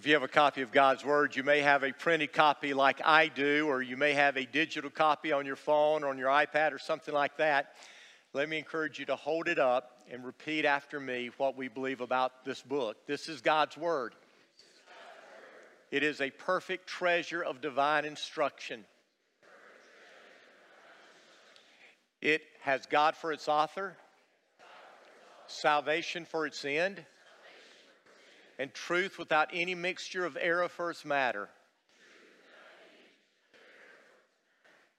If you have a copy of God's Word, you may have a printed copy like I do, or you may have a digital copy on your phone or on your iPad or something like that. Let me encourage you to hold it up and repeat after me what we believe about this book. This is God's Word. It is a perfect treasure of divine instruction. It has God for its author, salvation for its end, and truth without any mixture of error for its matter.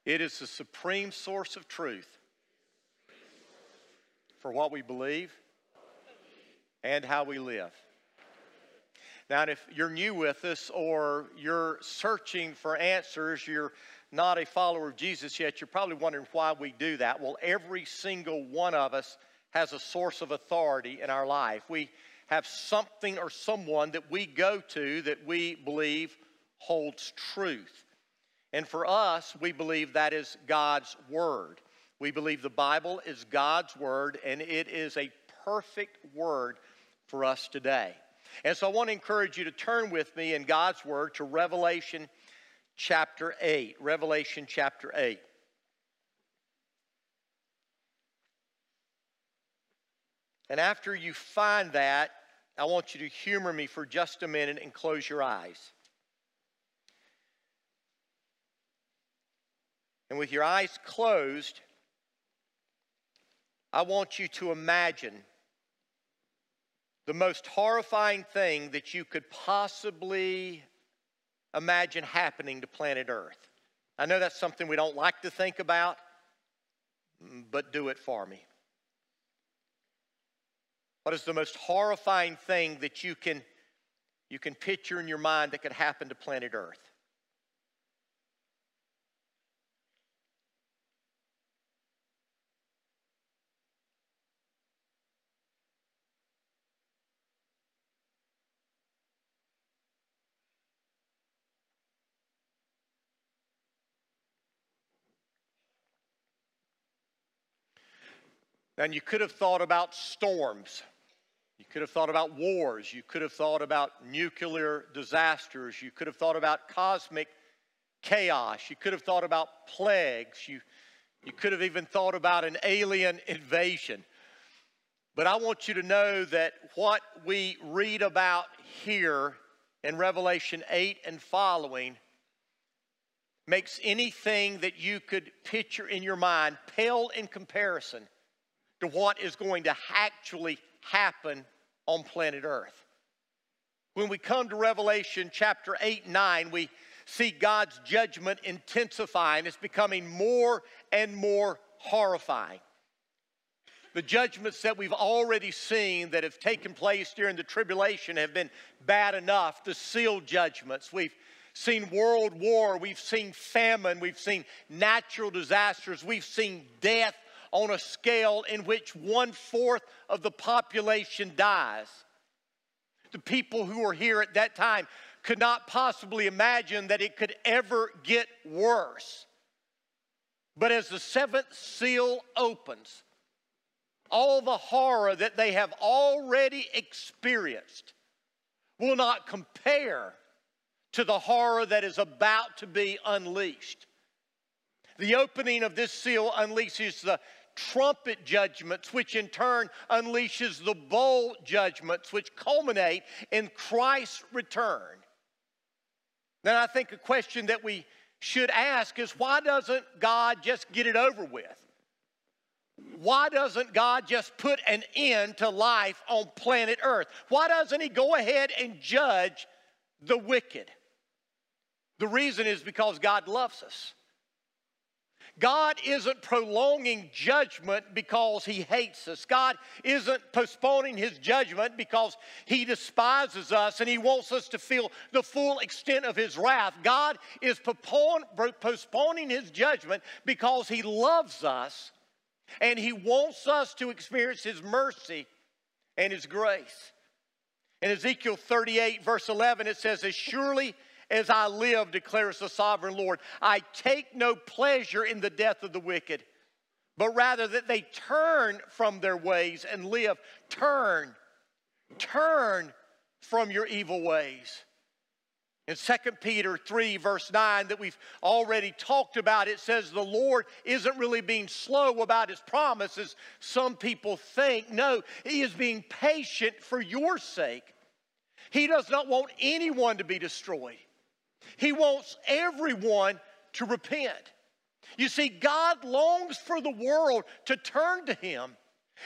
It is the supreme source of truth for what we believe and how we live. Now, if you're new with us or you're searching for answers, you're not a follower of Jesus yet, you're probably wondering why we do that. Well, every single one of us has a source of authority in our life. We have something or someone that we go to that we believe holds truth. And for us, we believe that is God's Word. We believe the Bible is God's Word, and it is a perfect Word for us today. And so I want to encourage you to turn with me in God's Word to Revelation chapter 8. Revelation chapter 8. And after you find that, I want you to humor me for just a minute and close your eyes. And with your eyes closed, I want you to imagine the most horrifying thing that you could possibly imagine happening to planet Earth. I know that's something we don't like to think about, but do it for me. What is the most horrifying thing that you can picture in your mind that could happen to planet Earth? And you could have thought about storms. You could have thought about wars. You could have thought about nuclear disasters. You could have thought about cosmic chaos. You could have thought about plagues. You could have even thought about an alien invasion. But I want you to know that what we read about here in Revelation 8 and following makes anything that you could picture in your mind pale in comparison to what is going to actually happen on planet Earth. When we come to Revelation chapter 8 and 9, we see God's judgment intensifying. It's becoming more and more horrifying. The judgments that we've already seen that have taken place during the tribulation have been bad enough. The seal judgments. We've seen world war. We've seen famine. We've seen natural disasters. We've seen death on a scale in which 1/4 of the population dies. The people who were here at that time could not possibly imagine that it could ever get worse. But as the seventh seal opens, all the horror that they have already experienced will not compare to the horror that is about to be unleashed. The opening of this seal unleashes the trumpet judgments, which in turn unleashes the bowl judgments, which culminate in Christ's return. Then I think a question that we should ask is, why doesn't God just get it over with? Why doesn't God just put an end to life on planet Earth? Why doesn't He go ahead and judge the wicked? The reason is because God loves us. God isn't prolonging judgment because He hates us. God isn't postponing His judgment because He despises us and He wants us to feel the full extent of His wrath. God is postponing His judgment because He loves us and He wants us to experience His mercy and His grace. In Ezekiel 38, verse 11, it says, "As surely as I live, declares the sovereign Lord, I take no pleasure in the death of the wicked, but rather that they turn from their ways and live. Turn from your evil ways." In 2 Peter 3, verse 9, that we've already talked about, it says the Lord isn't really being slow about His promises, some people think. No, He is being patient for your sake. He does not want anyone to be destroyed. He wants everyone to repent. You see, God longs for the world to turn to Him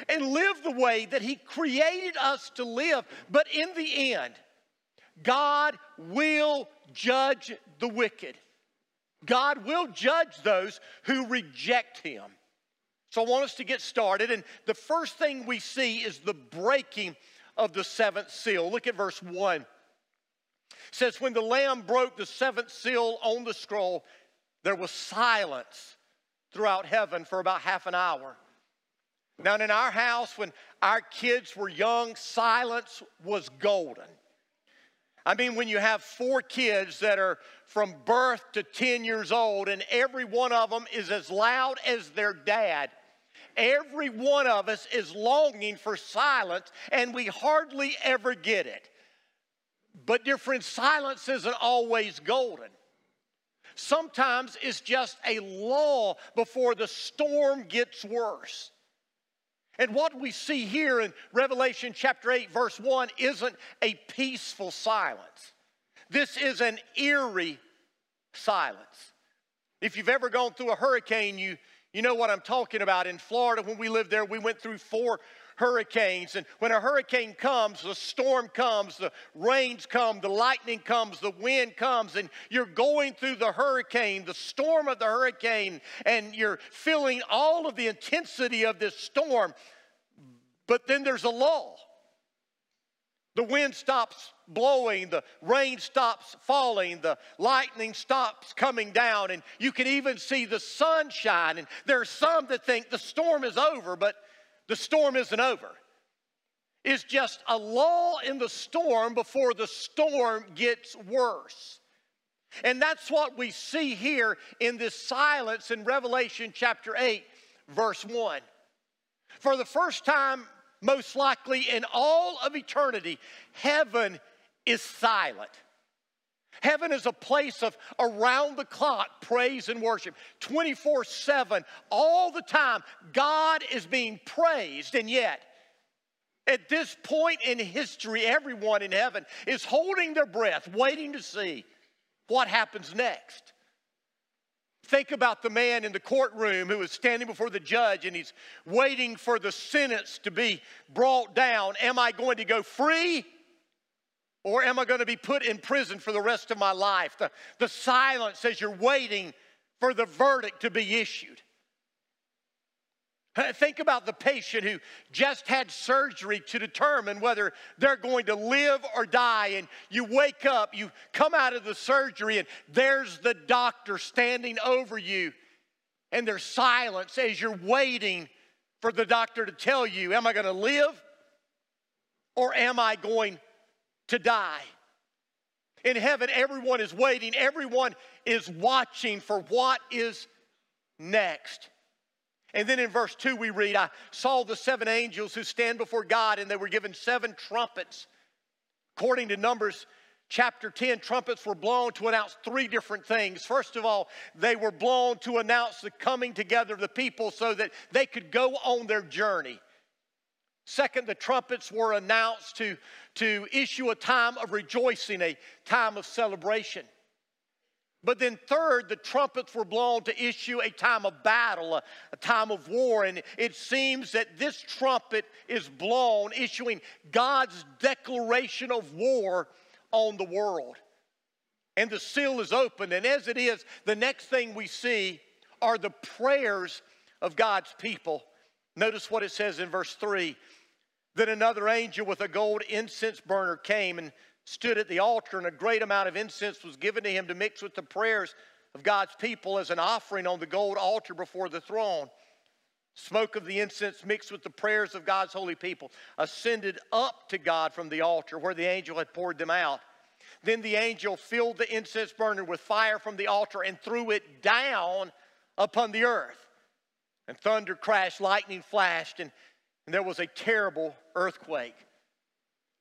and live the way that He created us to live. But in the end, God will judge the wicked. God will judge those who reject Him. So I want us to get started. And the first thing we see is the breaking of the seventh seal. Look at verse 1. It says, when the Lamb broke the seventh seal on the scroll, there was silence throughout heaven for about half an hour. Now, in our house, when our kids were young, silence was golden. I mean, when you have 4 kids that are from birth to 10 years old, and every one of them is as loud as their dad, every one of us is longing for silence, and we hardly ever get it. But, dear friends, silence isn't always golden. Sometimes it's just a lull before the storm gets worse. And what we see here in Revelation chapter 8, verse 1, isn't a peaceful silence. This is an eerie silence. If you've ever gone through a hurricane, you know what I'm talking about. In Florida, when we lived there, we went through 4 hurricanes. And when a hurricane comes, the storm comes, the rains come, the lightning comes, the wind comes, and you're going through the hurricane, the storm of the hurricane, and you're feeling all of the intensity of this storm. But then there's a lull. The wind stops blowing, the rain stops falling, the lightning stops coming down, and you can even see the sunshine. And there are some that think the storm is over, but the storm isn't over. It's just a lull in the storm before the storm gets worse. And that's what we see here in this silence in Revelation chapter 8, verse 1. For the first time, most likely in all of eternity, heaven is silent. Heaven is a place of around-the-clock praise and worship, 24/7, all the time. God is being praised, and yet, at this point in history, everyone in heaven is holding their breath, waiting to see what happens next. Think about the man in the courtroom who is standing before the judge, and he's waiting for the sentence to be brought down. Am I going to go free? Or am I going to be put in prison for the rest of my life? The silence as you're waiting for the verdict to be issued. Think about the patient who just had surgery to determine whether they're going to live or die. And you wake up, you come out of the surgery, and there's the doctor standing over you. And there's silence as you're waiting for the doctor to tell you, am I going to live or am I going to die? In heaven, everyone is waiting. Everyone is watching for what is next. And then in verse 2 we read, I saw the 7 angels who stand before God, and they were given 7 trumpets. According to Numbers chapter 10, trumpets were blown to announce 3 different things. First of all, they were blown to announce the coming together of the people so that they could go on their journey. Second, the trumpets were announced to issue a time of rejoicing, a time of celebration. But then third, the trumpets were blown to issue a time of battle, a time of war. And it seems that this trumpet is blown, issuing God's declaration of war on the world. And the seal is opened. And as it is, the next thing we see are the prayers of God's people. Notice what it says in verse 3. Then another angel with a gold incense burner came and stood at the altar, and a great amount of incense was given to him to mix with the prayers of God's people as an offering on the gold altar before the throne. Smoke of the incense mixed with the prayers of God's holy people ascended up to God from the altar where the angel had poured them out. Then the angel filled the incense burner with fire from the altar and threw it down upon the earth. And thunder crashed, lightning flashed, and there was a terrible earthquake.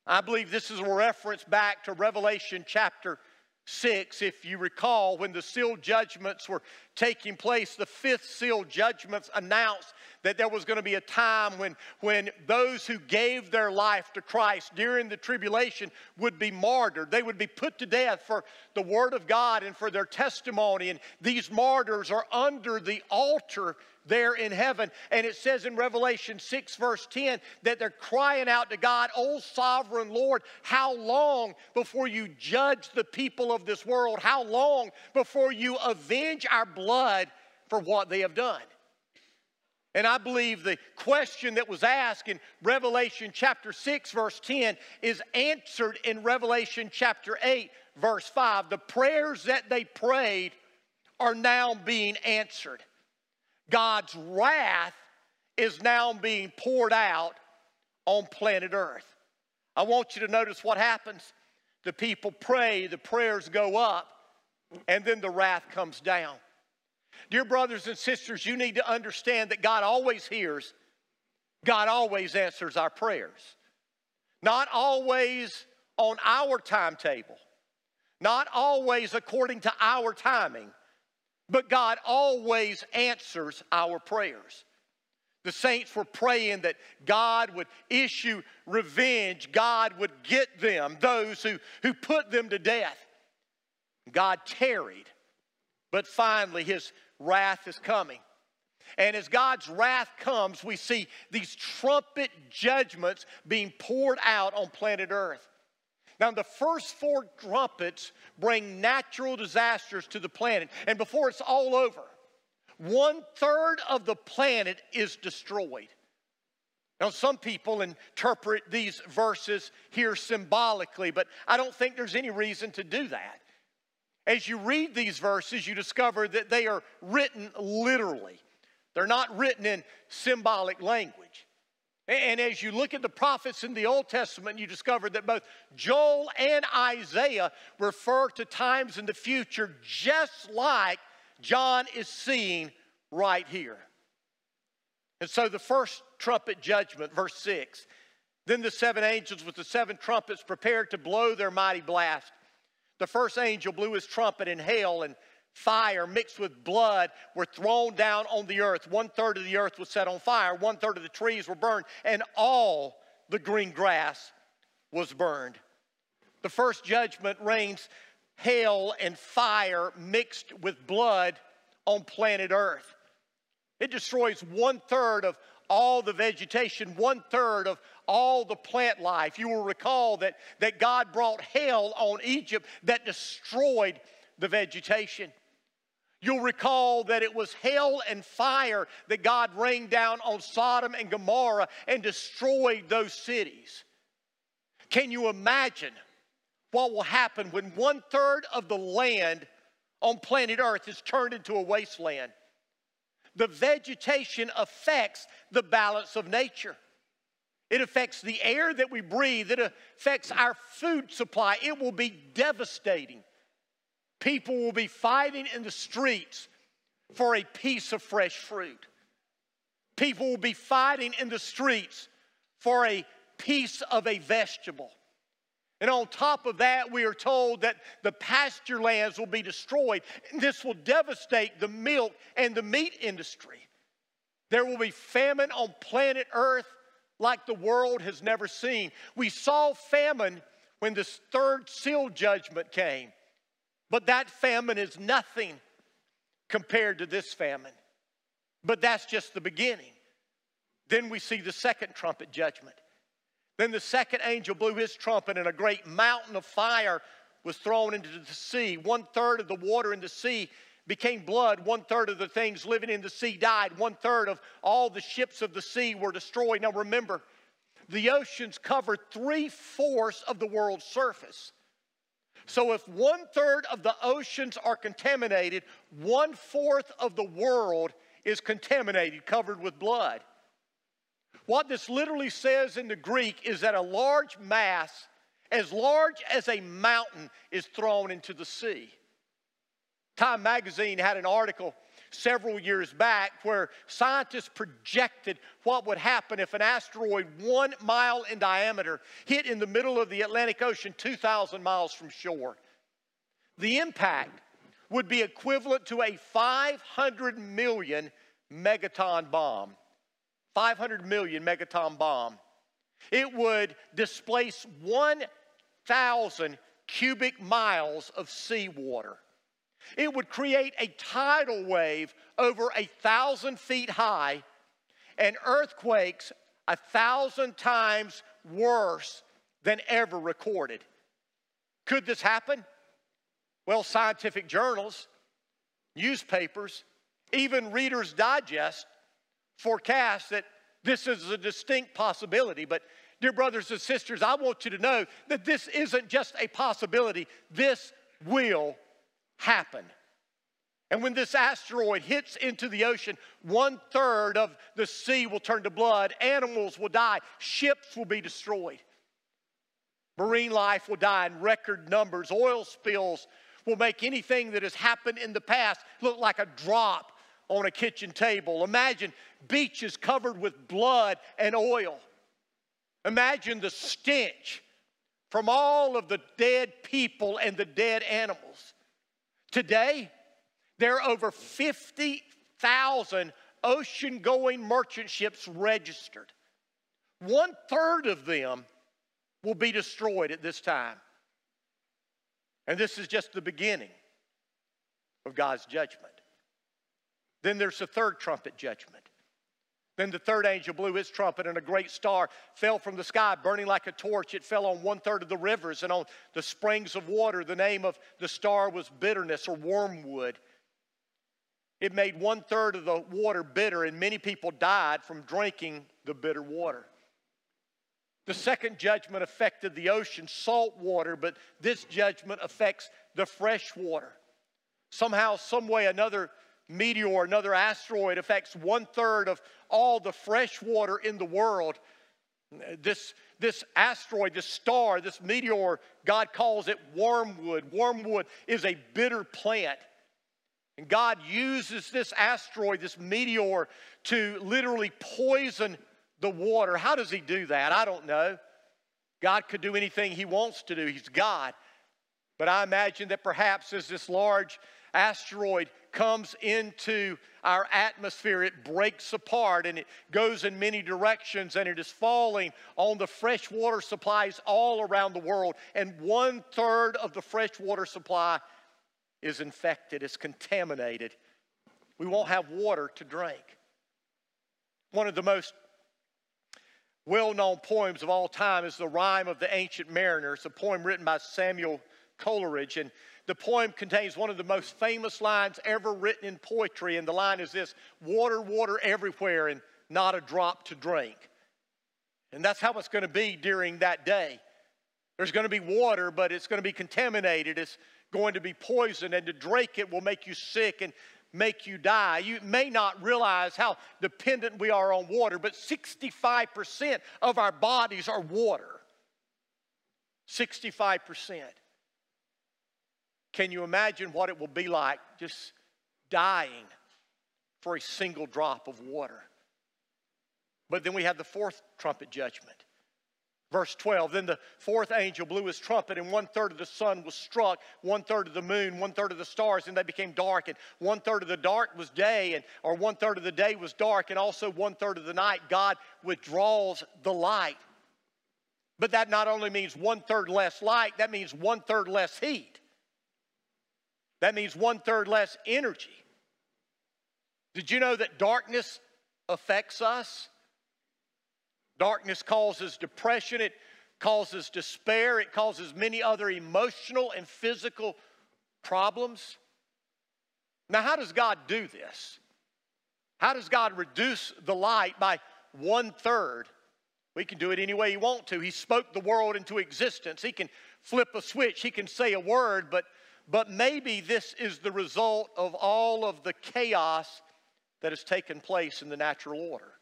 I believe this is a reference back to Revelation chapter 6, if you recall, when the seal judgments were taking place, the 5th seal judgments announced that there was going to be a time when those who gave their life to Christ during the tribulation would be martyred. They would be put to death for the Word of God and for their testimony. And these martyrs are under the altar there in heaven. And it says in Revelation 6 verse 10 that they're crying out to God, "O sovereign Lord, how long before you judge the people of this world? How long before you avenge our blood for what they have done?" And I believe the question that was asked in Revelation chapter 6 verse 10 is answered in Revelation chapter 8 verse 5. The prayers that they prayed are now being answered. God's wrath is now being poured out on planet Earth. I want you to notice what happens. The people pray, the prayers go up, and then the wrath comes down. Dear brothers and sisters, you need to understand that God always hears. God always answers our prayers. Not always on our timetable. Not always according to our timing. But God always answers our prayers. The saints were praying that God would issue revenge. God would get them, those who put them to death. God tarried, but finally his wrath is coming. And as God's wrath comes, we see these trumpet judgments being poured out on planet Earth. Now, the first 4 trumpets bring natural disasters to the planet. And before it's all over, 1/3 of the planet is destroyed. Now, some people interpret these verses here symbolically, but I don't think there's any reason to do that. As you read these verses, you discover that they are written literally. They're not written in symbolic language. And as you look at the prophets in the Old Testament, you discover that both Joel and Isaiah refer to times in the future just like John is seeing right here. And so the first trumpet judgment, verse 6, "Then the 7 angels with the 7 trumpets prepared to blow their mighty blast. The first angel blew his trumpet, and hail and fire mixed with blood were thrown down on the earth. 1/3 of the earth was set on fire. 1/3 of the trees were burned, and all the green grass was burned." The first judgment rains hail and fire mixed with blood on planet Earth. It destroys 1/3 of all the vegetation, 1/3 of all the plant life. You will recall that God brought hail on Egypt that destroyed the vegetation. You'll recall that it was hail and fire that God rained down on Sodom and Gomorrah and destroyed those cities. Can you imagine what will happen when 1/3 of the land on planet Earth is turned into a wasteland? The vegetation affects the balance of nature. It affects the air that we breathe. It affects our food supply. It will be devastating. People will be fighting in the streets for a piece of fresh fruit. People will be fighting in the streets for a piece of a vegetable. And on top of that, we are told that the pasture lands will be destroyed. This will devastate the milk and the meat industry. There will be famine on planet Earth like the world has never seen. We saw famine when this third seal judgment came. But that famine is nothing compared to this famine. But that's just the beginning. Then we see the second trumpet judgment. Then the second angel blew his trumpet, and a great mountain of fire was thrown into the sea. 1/3 of the water in the sea became blood. 1/3 of the things living in the sea died. 1/3 of all the ships of the sea were destroyed. Now remember, the oceans cover 3/4 of the world's surface. So if 1/3 of the oceans are contaminated, 1/4 of the world is contaminated, covered with blood. What this literally says in the Greek is that a large mass, as large as a mountain, is thrown into the sea. Time magazine had an article several years back where scientists projected what would happen if an asteroid 1 mile in diameter hit in the middle of the Atlantic Ocean 2,000 miles from shore. the impact would be equivalent to a 500 million megaton bomb. 500 million megaton bomb. It would displace 1,000 cubic miles of seawater. It would create a tidal wave over 1,000 feet high and earthquakes 1,000 times worse than ever recorded. Could this happen? Well, scientific journals, newspapers, even Reader's Digest forecast that this is a distinct possibility. But dear brothers and sisters, I want you to know that this isn't just a possibility. This will happen. And when this asteroid hits into the ocean, 1/3 of the sea will turn to blood. Animals will die. Ships will be destroyed. Marine life will die in record numbers. Oil spills will make anything that has happened in the past look like a drop on a kitchen table. Imagine beaches covered with blood and oil. Imagine the stench from all of the dead people and the dead animals. Today, there are over 50,000 ocean-going merchant ships registered. 1/3 of them will be destroyed at this time. And this is just the beginning of God's judgment. Then there's the third trumpet judgment. Then the third angel blew his trumpet, and a great star fell from the sky, burning like a torch. It fell on 1/3 of the rivers and on the springs of water. The name of the star was bitterness, or wormwood. It made 1/3 of the water bitter, and many people died from drinking the bitter water. The second judgment affected the ocean, salt water, but this judgment affects the fresh water. Somehow, some way, another meteor, another asteroid affects 1/3 of all the fresh water in the world. This asteroid, this star, this meteor, God calls it wormwood. Wormwood is a bitter plant. And God uses this asteroid, this meteor, to literally poison the water. How does he do that? I don't know. God could do anything he wants to do. He's God. But I imagine that perhaps as this large asteroid comes into our atmosphere, it breaks apart and it goes in many directions, and it is falling on the fresh water supplies all around the world. And 1/3 of the fresh water supply is infected, is contaminated. We won't have water to drink. One of the most well-known poems of all time is The Rime of the Ancient Mariner. It's a poem written by Samuel Coleridge, and the poem contains one of the most famous lines ever written in poetry, and the line is this: water, water everywhere, and not a drop to drink. And that's how it's going to be during that day. There's going to be water, but it's going to be contaminated. It's going to be poisoned, and to drink it will make you sick and make you die. You may not realize how dependent we are on water, but 65% of our bodies are water. 65%. Can you imagine what it will be like just dying for a single drop of water? But then we have the fourth trumpet judgment. Verse 12, then the fourth angel blew his trumpet, and 1/3 of the sun was struck, 1/3 of the moon, 1/3 of the stars, and they became dark, and 1/3 of the dark was day, and 1/3 of the day was dark, and also 1/3 of the night. God withdraws the light. But that not only means 1/3 less light, that means 1/3 less heat. That means 1/3 less energy. Did you know that darkness affects us? Darkness causes depression, it causes despair, it causes many other emotional and physical problems. Now, how does God do this? How does God reduce the light by 1/3? We can do it any way you want to. He spoke the world into existence. He can flip a switch. He can say a word, but maybe this is the result of all of the chaos that has taken place in the natural order.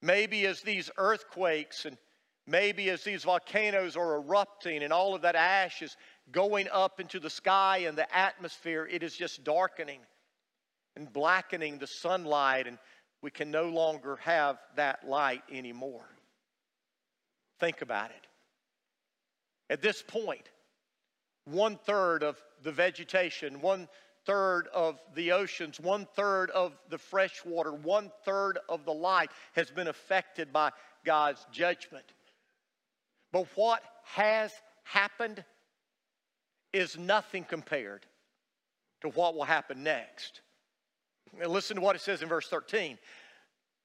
Maybe as these earthquakes and maybe as these volcanoes are erupting and all of that ash is going up into the sky and the atmosphere, it is just darkening and blackening the sunlight, and we can no longer have that light anymore. Think about it. At this point, 1/3 of the vegetation, 1/3 of the oceans, 1/3 of the fresh water, 1/3 of the light has been affected by God's judgment. But what has happened is nothing compared to what will happen next. And listen to what it says in verse 13.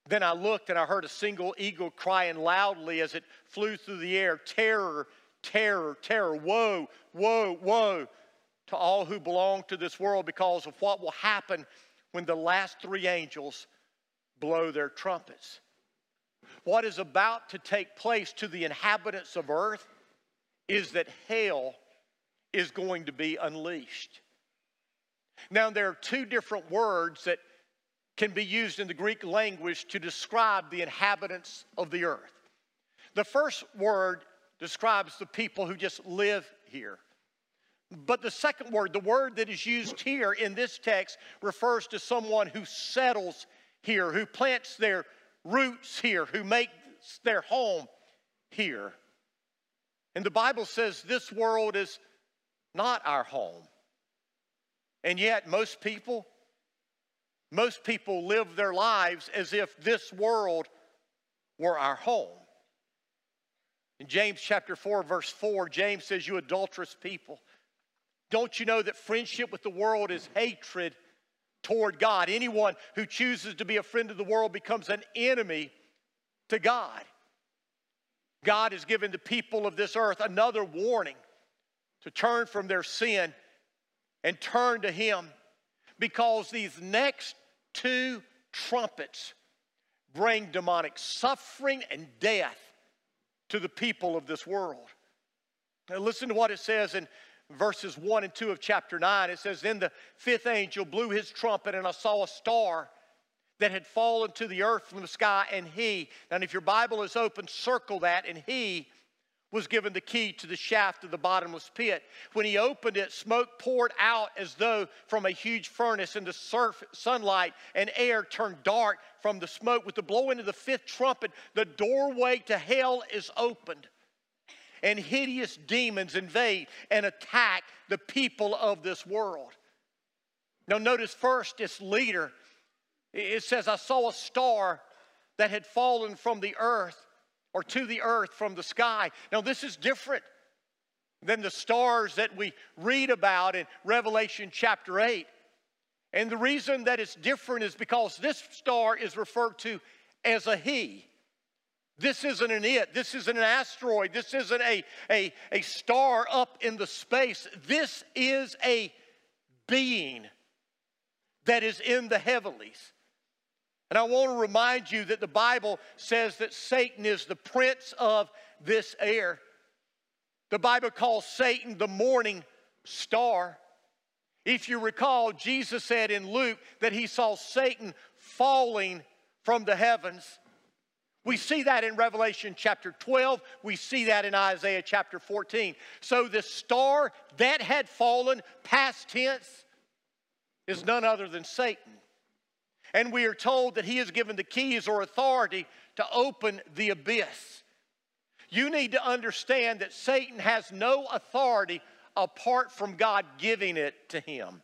Then I looked and I heard a single eagle crying loudly as it flew through the air, "Terror, terror, terror, woe, woe, woe to all who belong to this world because of what will happen when the last three angels blow their trumpets." What is about to take place to the inhabitants of earth is that hell is going to be unleashed. Now, there are two different words that can be used in the Greek language to describe the inhabitants of the earth. The first word describes the people who just live here. But the second word, the word that is used here in this text, refers to someone who settles here, who plants their roots here, who makes their home here. And the Bible says this world is not our home. And yet most people live their lives as if this world were our home. In James chapter 4, verse 4, James says, "You adulterous people, don't you know that friendship with the world is hatred toward God? Anyone who chooses to be a friend of the world becomes an enemy to God." God has given the people of this earth another warning to turn from their sin and turn to Him, because these next two trumpets bring demonic suffering and death to the people of this world. Now listen to what it says in verses 1 and 2 of chapter 9. It says, "Then the fifth angel blew his trumpet, and I saw a star that had fallen to the earth from the sky, and he," and if your Bible is open, circle that, "and he was given the key to the shaft of the bottomless pit. When he opened it, smoke poured out as though from a huge furnace, and the sunlight and air turned dark from the smoke. With the blowing of the fifth trumpet, the doorway to hell is opened, and hideous demons invade and attack the people of this world." Now notice first its leader. It says, "I saw a star that had fallen from the earth," or to the earth from the sky. Now this is different than the stars that we read about in Revelation chapter 8. And the reason that it's different is because this star is referred to as a he. This isn't an it. This isn't an asteroid. This isn't a star up in the space. This is a being that is in the heavenlies. And I want to remind you that the Bible says that Satan is the prince of this air. The Bible calls Satan the morning star. If you recall, Jesus said in Luke that he saw Satan falling from the heavens. We see that in Revelation chapter 12. We see that in Isaiah chapter 14. So the star that had fallen, past tense, is none other than Satan. And we are told that he is given the keys or authority to open the abyss. You need to understand that Satan has no authority apart from God giving it to him.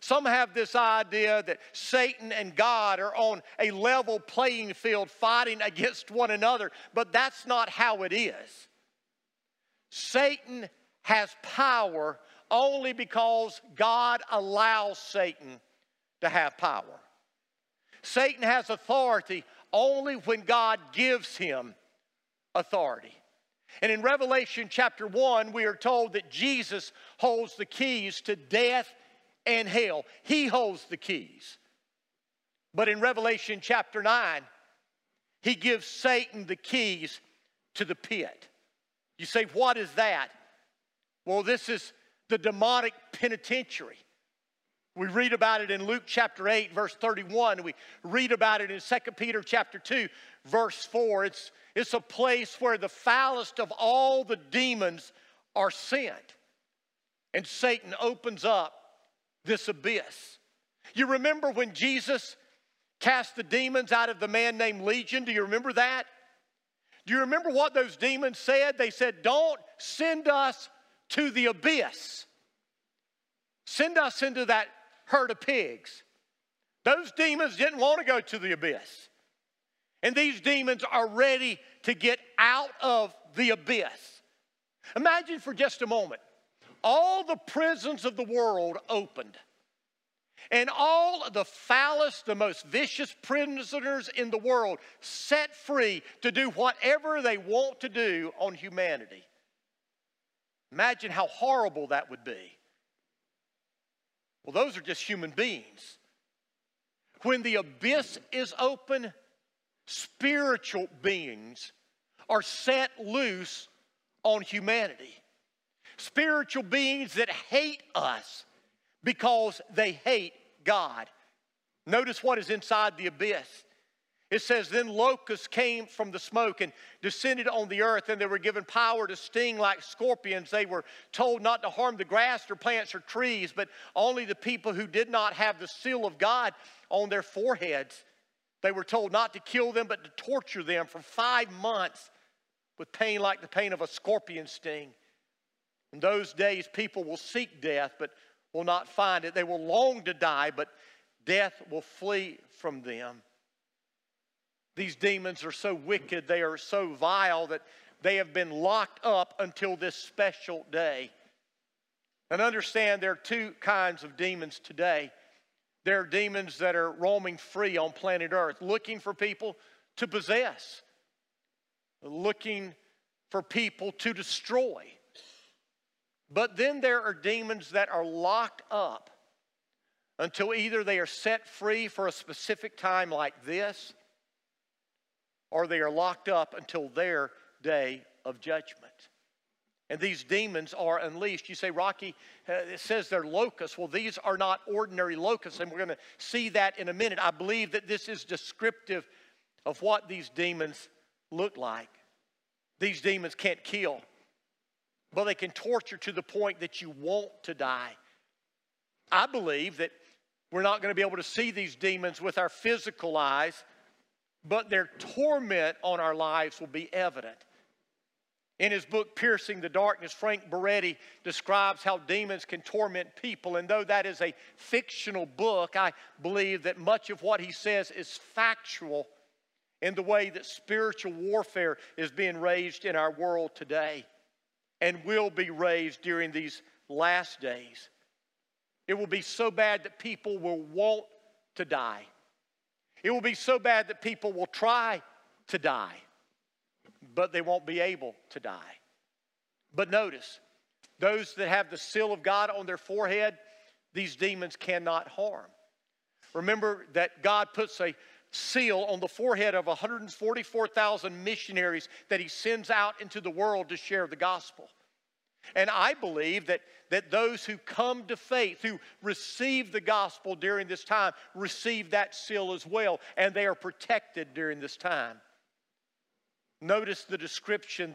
Some have this idea that Satan and God are on a level playing field fighting against one another, but that's not how it is. Satan has power only because God allows Satan to have power. Satan has authority only when God gives him authority. And in Revelation chapter 1, we are told that Jesus holds the keys to death and hell. He holds the keys. But in Revelation chapter 9, he gives Satan the keys to the pit. You say, what is that? Well, this is the demonic penitentiary. We read about it in Luke chapter 8, verse 31. We read about it in 2 Peter chapter 2, verse 4. It's a place where the foulest of all the demons are sent. And Satan opens up this abyss. You remember when Jesus cast the demons out of the man named Legion? Do you remember that? Do you remember what those demons said? They said, "Don't send us to the abyss. Send us into that herd of pigs. Those demons didn't want to go to the abyss. And these demons are ready to get out of the abyss. Imagine for just a moment, all the prisons of the world opened. And all the foulest, the most vicious prisoners in the world set free to do whatever they want to do on humanity. Imagine how horrible that would be. Well, those are just human beings. When the abyss is open, spiritual beings are set loose on humanity. Spiritual beings that hate us, because they hate God. Notice what is inside the abyss. It says, then locusts came from the smoke and descended on the earth, and they were given power to sting like scorpions. They were told not to harm the grass or plants or trees, but only the people who did not have the seal of God on their foreheads. They were told not to kill them, but to torture them for 5 months with pain like the pain of a scorpion sting. In those days, people will seek death, but will not find it. They will long to die, but death will flee from them. These demons are so wicked, they are so vile that they have been locked up until this special day. And understand, there are two kinds of demons today. There are demons that are roaming free on planet Earth, looking for people to possess, looking for people to destroy. But then there are demons that are locked up until either they are set free for a specific time like this, or they are locked up until their day of judgment. And these demons are unleashed. You say, Rocky, it says they're locusts. Well, these are not ordinary locusts, and we're going to see that in a minute. I believe that this is descriptive of what these demons look like. These demons can't kill, but they can torture to the point that you want to die. I believe that we're not going to be able to see these demons with our physical eyes, but their torment on our lives will be evident. In his book, Piercing the Darkness, Frank Beretti describes how demons can torment people. And though that is a fictional book, I believe that much of what he says is factual in the way that spiritual warfare is being raged in our world today, and will be raised during these last days. It will be so bad that people will want to die. It will be so bad that people will try to die, but they won't be able to die. But notice, those that have the seal of God on their forehead, these demons cannot harm. Remember that God puts a seal on the forehead of 144,000 missionaries that he sends out into the world to share the gospel. And I believe that those who come to faith, who receive the gospel during this time, receive that seal as well, and they are protected during this time. Notice the description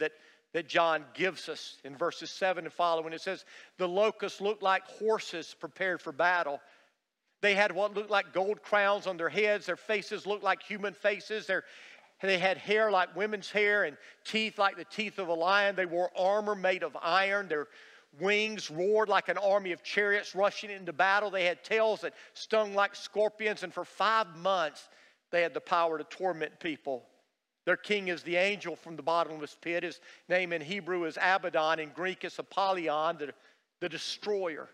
that John gives us in verses 7 and following. It says, the locusts looked like horses prepared for battle. They had what looked like gold crowns on their heads. Their faces looked like human faces. They had hair like women's hair and teeth like the teeth of a lion. They wore armor made of iron. Their wings roared like an army of chariots rushing into battle. They had tails that stung like scorpions. And for 5 months, they had the power to torment people. Their king is the angel from the bottomless pit. His name in Hebrew is Abaddon. In Greek, it's Apollyon, the destroyer.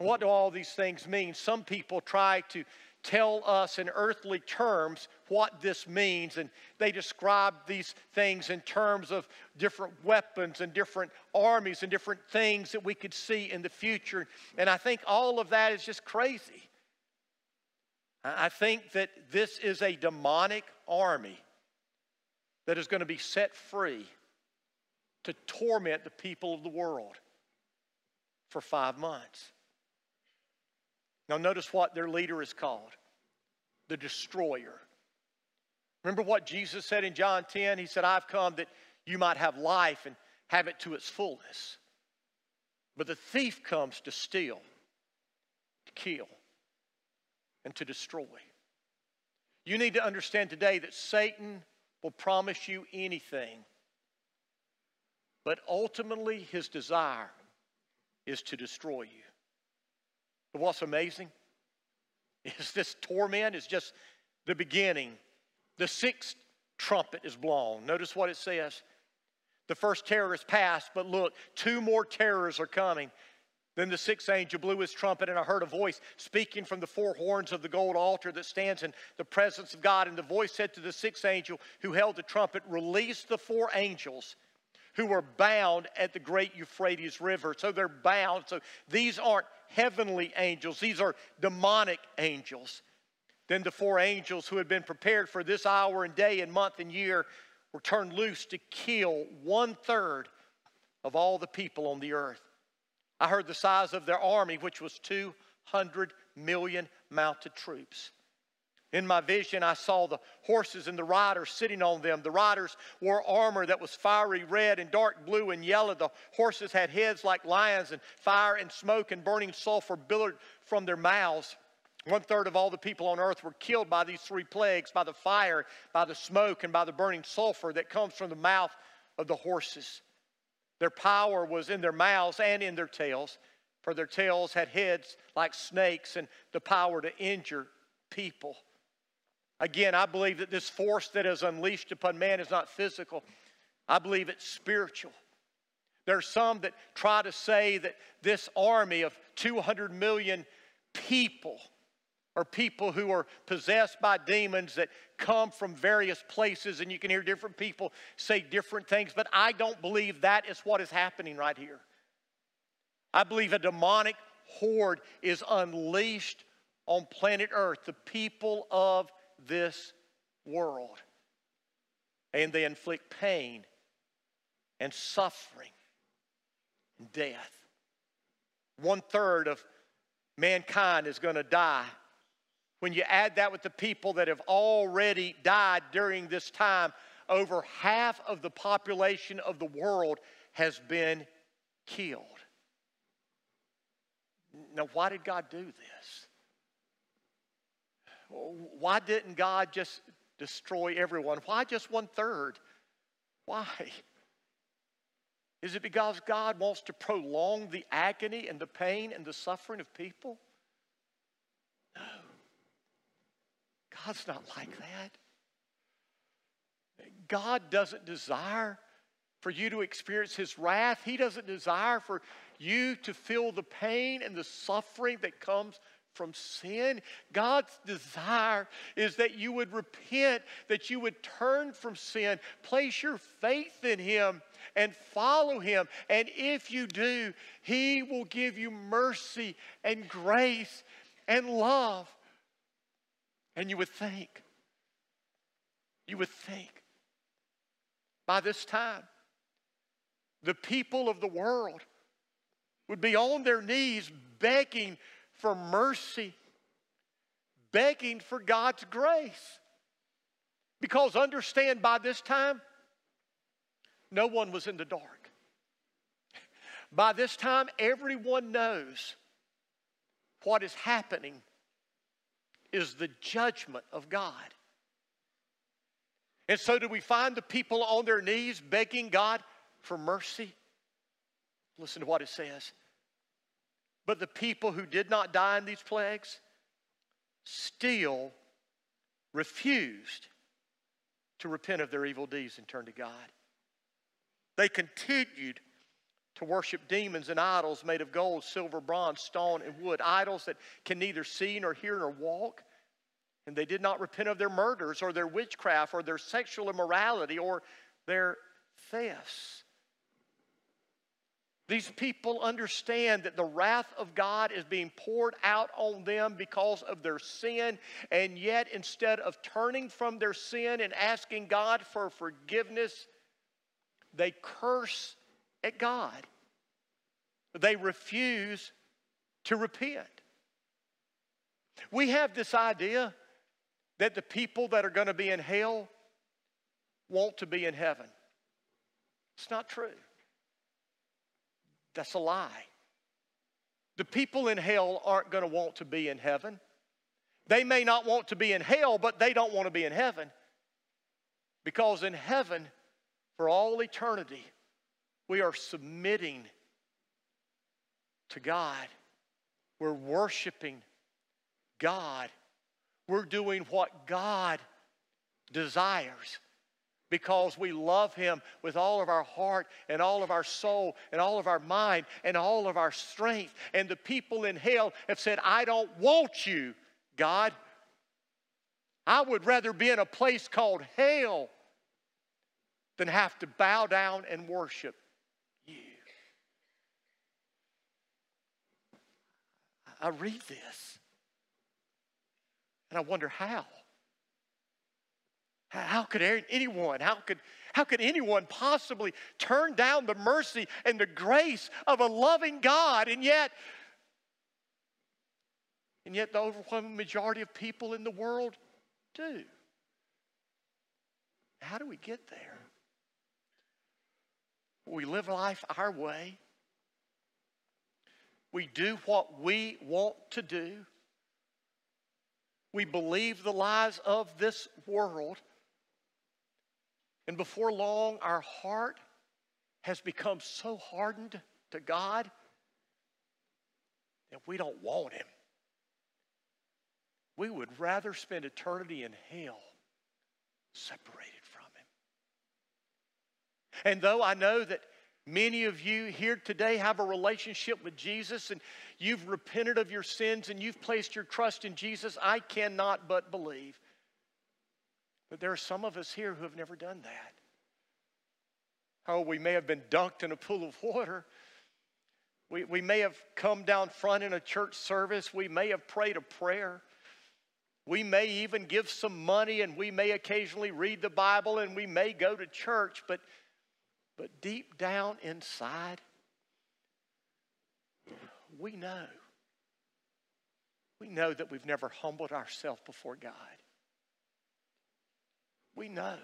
What do all these things mean? Some people try to tell us in earthly terms what this means, and they describe these things in terms of different weapons and different armies and different things that we could see in the future. And I think all of that is just crazy. I think that this is a demonic army that is going to be set free to torment the people of the world for 5 months. Now notice what their leader is called, the destroyer. Remember what Jesus said in John 10? He said, I've come that you might have life and have it to its fullness. But the thief comes to steal, to kill, and to destroy. You need to understand today that Satan will promise you anything But ultimately, his desire is to destroy you. But what's amazing is this torment is just the beginning. The sixth trumpet is blown. Notice what it says. The first terror is past, but look, two more terrors are coming. Then the sixth angel blew his trumpet, and I heard a voice speaking from the four horns of the gold altar that stands in the presence of God. And the voice said to the sixth angel who held the trumpet, "Release the four angels who were bound at the great Euphrates River." So they're bound. So these aren't heavenly angels. These are demonic angels. Then the four angels who had been prepared for this hour and day and month and year were turned loose to kill 1/3 of all the people on the earth. I heard the size of their army, which was 200 million mounted troops. In my vision, I saw the horses and the riders sitting on them. The riders wore armor that was fiery red and dark blue and yellow. The horses had heads like lions, and fire and smoke and burning sulfur billowed from their mouths. 1/3 of all the people on earth were killed by these three plagues, by the fire, by the smoke, and by the burning sulfur that comes from the mouth of the horses. Their power was in their mouths and in their tails, for their tails had heads like snakes and the power to injure people. Again, I believe that this force that is unleashed upon man is not physical. I believe it's spiritual. There are some that try to say that this army of 200 million people are people who are possessed by demons that come from various places, and you can hear different people say different things, but I don't believe that is what is happening right here. I believe a demonic horde is unleashed on planet Earth, the people of this world, and they inflict pain and suffering and death. 1/3 of mankind is going to die. When you add that with the people that have already died during this time, over half of the population of the world has been killed. Now, why did God do this? Why didn't God just destroy everyone? Why just 1/3? Why? Is it because God wants to prolong the agony and the pain and the suffering of people? No. God's not like that. God doesn't desire for you to experience His wrath. He doesn't desire for you to feel the pain and the suffering that comes from sin. God's desire is that you would repent, that you would turn from sin, place your faith in Him, and follow Him. And if you do, He will give you mercy and grace and love. And you would think, by this time, the people of the world would be on their knees begging for mercy, begging for God's grace. Because understand, by this time, no one was in the dark. By this time, everyone knows what is happening is the judgment of God. And so do we find the people on their knees begging God for mercy? Listen to what it says. But the people who did not die in these plagues still refused to repent of their evil deeds and turn to God. They continued to worship demons and idols made of gold, silver, bronze, stone, and wood, idols that can neither see nor hear nor walk. And they did not repent of their murders or their witchcraft or their sexual immorality or their thefts. These people understand that the wrath of God is being poured out on them because of their sin, and yet instead of turning from their sin and asking God for forgiveness, they curse at God. They refuse to repent. We have this idea that the people that are going to be in hell want to be in heaven. It's not true. That's a lie. The people in hell aren't going to want to be in heaven. They may not want to be in hell, but they don't want to be in heaven. Because in heaven, for all eternity, We are submitting to God. We're worshiping God. We're doing what God desires because we love Him with all of our heart and all of our soul and all of our mind and all of our strength. And the people in hell have said, I don't want you, God. I would rather be in a place called hell than have to bow down and worship you. I read this and I wonder how. How could anyone possibly turn down the mercy and the grace of a loving God? And yet the overwhelming majority of people in the world do. How do we get there? We live life our way. We do what we want to do. We believe the lies of this world. And before long, our heart has become so hardened to God that we don't want Him. We would rather spend eternity in hell separated from Him. And though I know that many of you here today have a relationship with Jesus and you've repented of your sins and you've placed your trust in Jesus, I cannot but believe. But there are some of us here who have never done that. Oh, we may have been dunked in a pool of water. We may have come down front in a church service. We may have prayed a prayer. We may even give some money, and we may occasionally read the Bible, and we may go to church. But deep down inside, we know. We know that we've never humbled ourselves before God. We know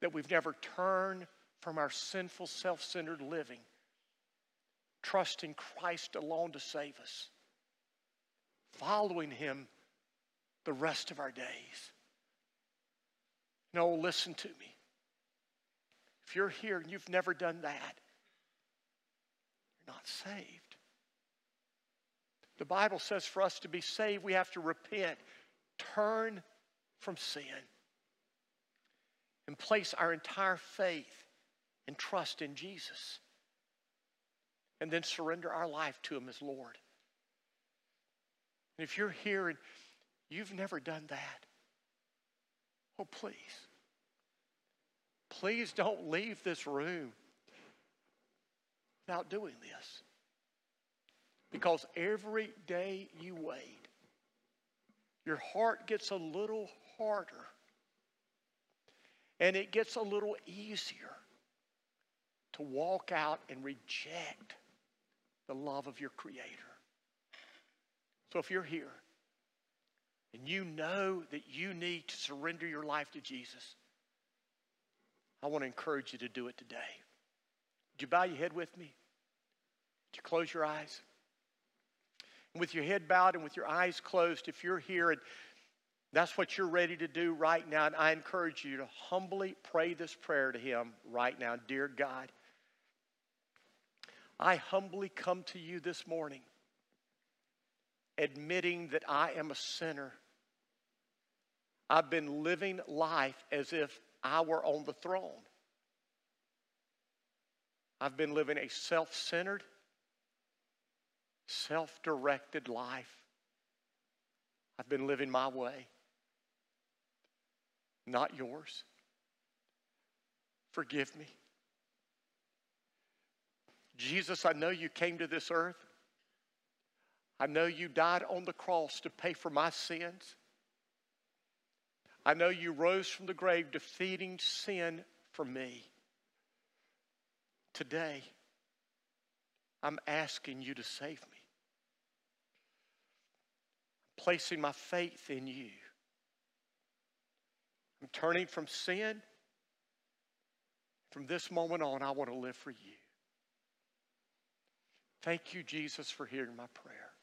that we've never turned from our sinful, self-centered living, trusting Christ alone to save us, following Him the rest of our days. No, listen to me. If you're here and you've never done that, you're not saved. The Bible says for us to be saved, we have to repent, turn from sin, and place our entire faith and trust in Jesus. And then surrender our life to Him as Lord. And if you're here and you've never done that, oh, please. Please don't leave this room without doing this. Because every day you wait, your heart gets a little harder. And it gets a little easier to walk out and reject the love of your Creator. So if you're here and you know that you need to surrender your life to Jesus, I want to encourage you to do it today. Would you bow your head with me? Would you close your eyes? And with your head bowed and with your eyes closed, if you're here and that's what you're ready to do right now, and I encourage you to humbly pray this prayer to Him right now. Dear God, I humbly come to You this morning, admitting that I am a sinner. I've been living life as if I were on the throne. I've been living a self-centered, self-directed life. I've been living my way. Not Yours. Forgive me. Jesus, I know You came to this earth. I know You died on the cross to pay for my sins. I know You rose from the grave, defeating sin for me. Today, I'm asking You to save me. I'm placing my faith in You. I'm turning from sin. From this moment on, I want to live for You. Thank You, Jesus, for hearing my prayer.